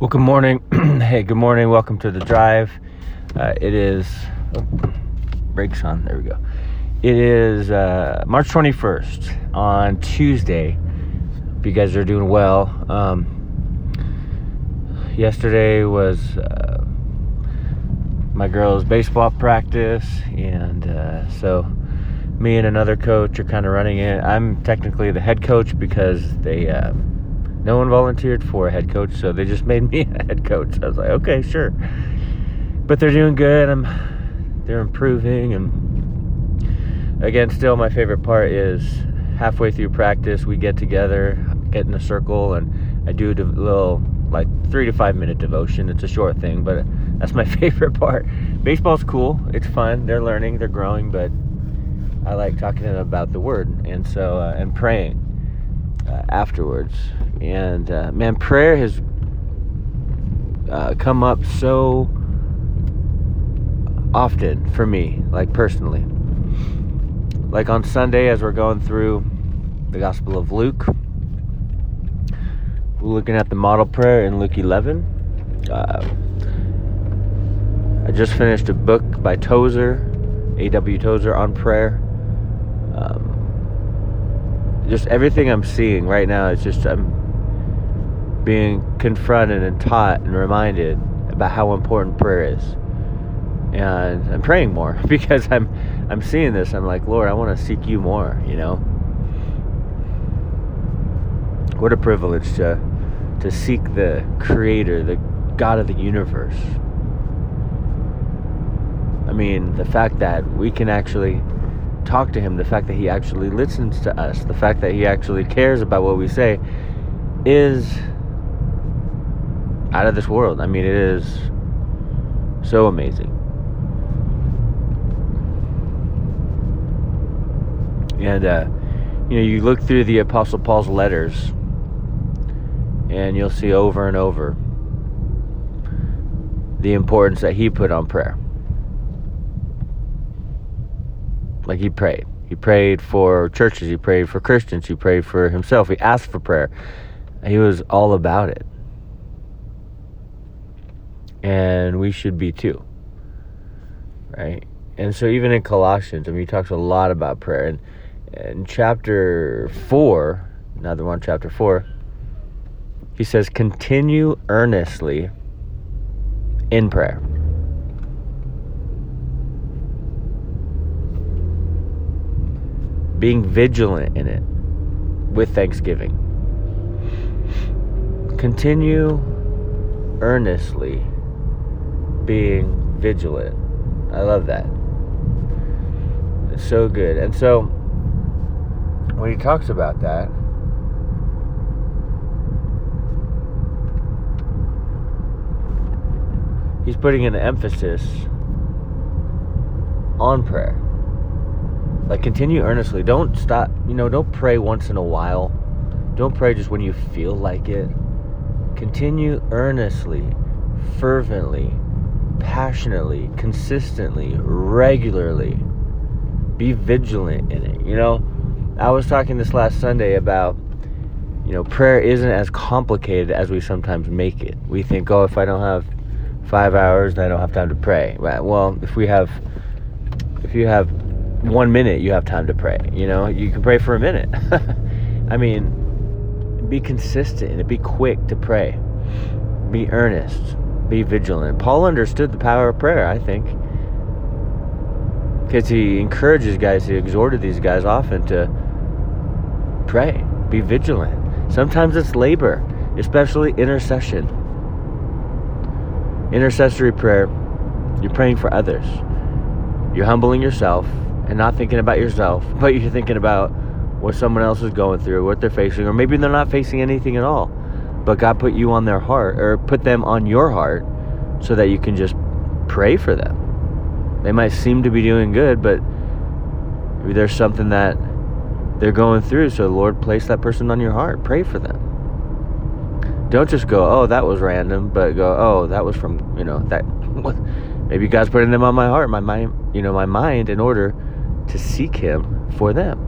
Well, good morning. Hey, good morning. Welcome to The Drive. It is... Oh, brakes on. There we go. It is March 21st on Tuesday. Hope you guys are doing well. Yesterday was my girls' baseball practice, and so me and another coach are kind of running it. I'm technically the head coach because they... no one volunteered for a head coach, so they just made me a head coach. I was like, okay, sure. But they're doing good. They're improving. And again, still my favorite part is halfway through practice, we get together, get in a circle, and I do a little, like, 3 to 5 minute devotion. It's a short thing, but that's my favorite part. Baseball's cool. It's fun. They're learning. They're growing. But I like talking to them about the Word and so and praying afterwards. And man, prayer has come up so often for me, like personally. Like on Sunday, as we're going through the Gospel of Luke, we're looking at the model prayer in Luke 11. I just finished a book by Tozer, A.W. Tozer, on prayer. Just everything I'm seeing right now is just I'm being confronted and taught and reminded about how important prayer is. And I'm praying more because I'm seeing this. I'm like, Lord, I want to seek you more, you know. What a privilege to seek the Creator, the God of the universe. I mean, the fact that we can actually talk to him, the fact that he actually listens to us, the fact that he actually cares about what we say is out of this world. I mean, it is so amazing. And you know, you look through the Apostle Paul's letters and you'll see over and over the importance that he put on prayer. Like, he prayed. He prayed for churches. He prayed for Christians. He prayed for himself. He asked for prayer. He was all about it. And we should be too. Right? And so even in Colossians, I mean, he talks a lot about prayer. And in chapter 4, another one, chapter 4, he says, continue earnestly in prayer. Being vigilant in it with thanksgiving. Continue earnestly being vigilant. I love that. It's so good. And so when he talks about that, he's putting an emphasis on prayer. Like, continue earnestly. Don't stop. You know, don't pray once in a while. Don't pray just when you feel like it. Continue earnestly, fervently, passionately, consistently, regularly. Be vigilant in it. You know, I was talking this last Sunday about, you know, prayer isn't as complicated as we sometimes make it. We think, oh, if I don't have 5 hours, then I don't have time to pray. Well, if you have 1 minute, you have time to pray. You know, you can pray for a minute. I mean, be consistent and be quick to pray. Be earnest. Be vigilant. Paul understood the power of prayer, I think, because he encourages guys, he exhorted these guys often to pray. Be vigilant. Sometimes it's labor, especially intercession. Intercessory prayer, you're praying for others. You're humbling yourself. And not thinking about yourself, but you're thinking about what someone else is going through, what they're facing, or maybe they're not facing anything at all. But God put you on their heart, or put them on your heart, so that you can just pray for them. They might seem to be doing good, but maybe there's something that they're going through. So, Lord, place that person on your heart. Pray for them. Don't just go, oh, that was random, but go, oh, that was from, you know, that. Maybe God's putting them on my heart, my mind, you know, my mind, in order to seek him for them.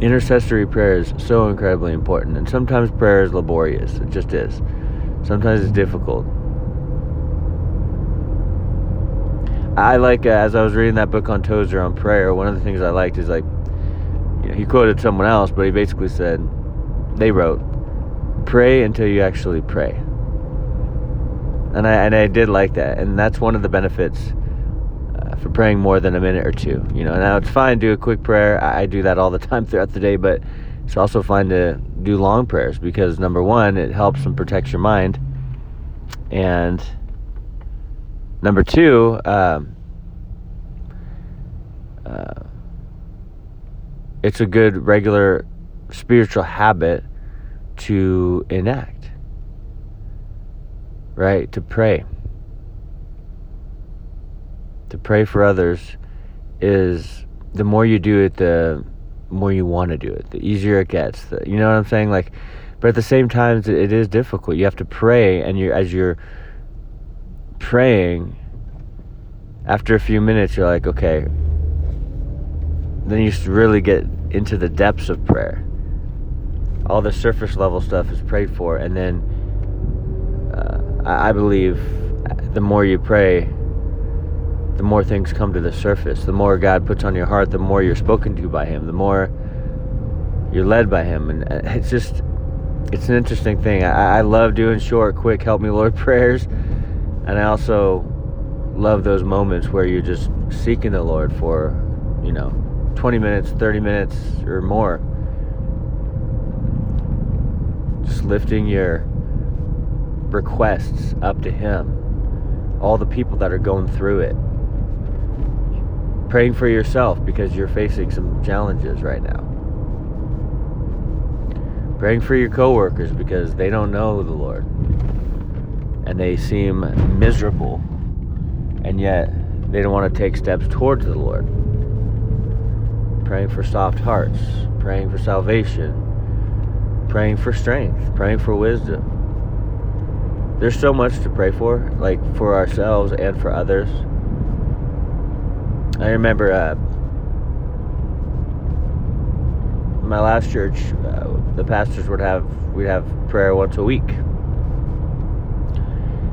Intercessory prayer is so incredibly important, and sometimes prayer is laborious. It just is. Sometimes it's difficult. I like, as I was reading that book on Tozer on prayer, one of the things I liked is, like, you know, he quoted someone else, but he basically said, they wrote, pray until you actually pray. And I did like that, and that's one of the benefits for praying more than a minute or two. You know, now it's fine to do a quick prayer. I do that all the time throughout the day, but it's also fine to do long prayers because, number one, it helps and protects your mind, and number two, it's a good regular spiritual habit to enact, right? To pray for others is, the more you do it, the more you want to do it, the easier it gets. You know what I'm saying? Like, but at the same time, it is difficult. You have to pray, and as you're praying, after a few minutes, you're like, okay. Then you really get into the depths of prayer. All the surface level stuff is prayed for, and then I believe the more you pray, the more things come to the surface. The more God puts on your heart, the more you're spoken to by Him, the more you're led by Him. And it's just, it's an interesting thing. I love doing short, quick, help me Lord prayers. And I also love those moments where you're just seeking the Lord for, you know, 20 minutes, 30 minutes or more. Just lifting your requests up to Him. All the people that are going through it. Praying for yourself because you're facing some challenges right now. Praying for your coworkers because they don't know the Lord. And they seem miserable, and yet they don't want to take steps towards the Lord. Praying for soft hearts, praying for salvation, praying for strength, praying for wisdom. There's so much to pray for, like for ourselves and for others. I remember my last church, the pastors we'd have prayer once a week.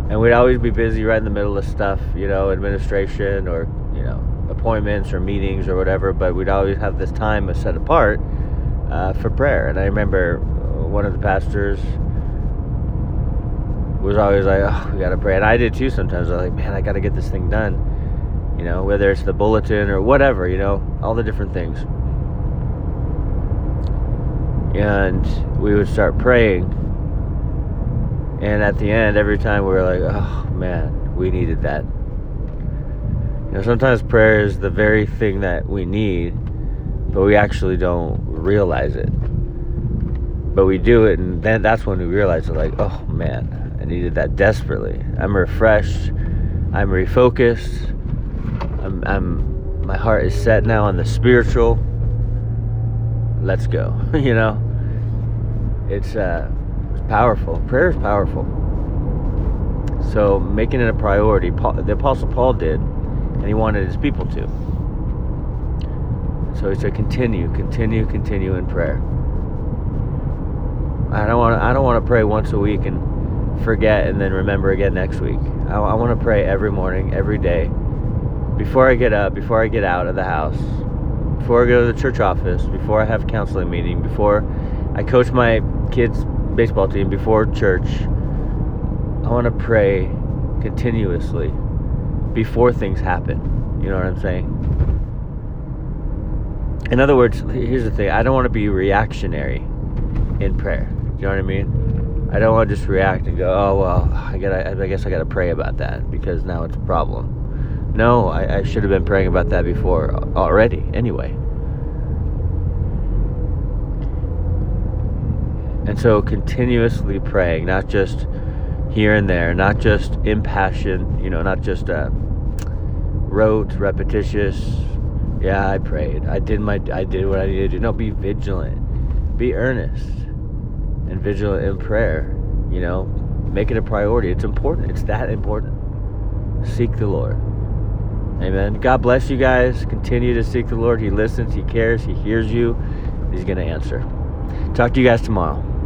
And we'd always be busy right in the middle of stuff, you know, administration or, you know, appointments or meetings or whatever. But we'd always have this time set apart for prayer. And I remember one of the pastors was always like, oh, we got to pray. And I did too sometimes. I was like, man, I got to get this thing done. You know, whether it's the bulletin or whatever, you know, all the different things. And we would start praying. And at the end, every time we were like, oh, man, we needed that. You know, sometimes prayer is the very thing that we need, but we actually don't realize it. But we do it, and then that's when we realize it, like, oh, man, I needed that desperately. I'm refreshed. I'm refocused. My heart is set now on the spiritual. Let's go, you know? It's powerful. Prayer is powerful. So making it a priority, the Apostle Paul did, and he wanted his people to. So he said, continue in prayer. I don't want to pray once a week and forget, and then remember again next week. I want to pray every morning, every day, before I get up, before I get out of the house, before I go to the church office, before I have a counseling meeting, before I coach my kids' baseball team, before church. I want to pray continuously before things happen. You know what I'm saying? In other words, here's the thing. I don't want to be reactionary in prayer. You know what I mean? I don't want to just react and go, oh, well, I guess I got to pray about that because now it's a problem. No, I should have been praying about that before already anyway. And so continuously praying, not just here and there, not just impassioned, you know, not just rote, repetitious. Yeah, I prayed. I did what I needed to do. No, be vigilant. Be earnest and vigilant in prayer, you know. Make it a priority. It's important. It's that important. Seek the Lord. Amen. God bless you guys. Continue to seek the Lord. He listens. He cares. He hears you. he's going to answer. Talk to you guys tomorrow.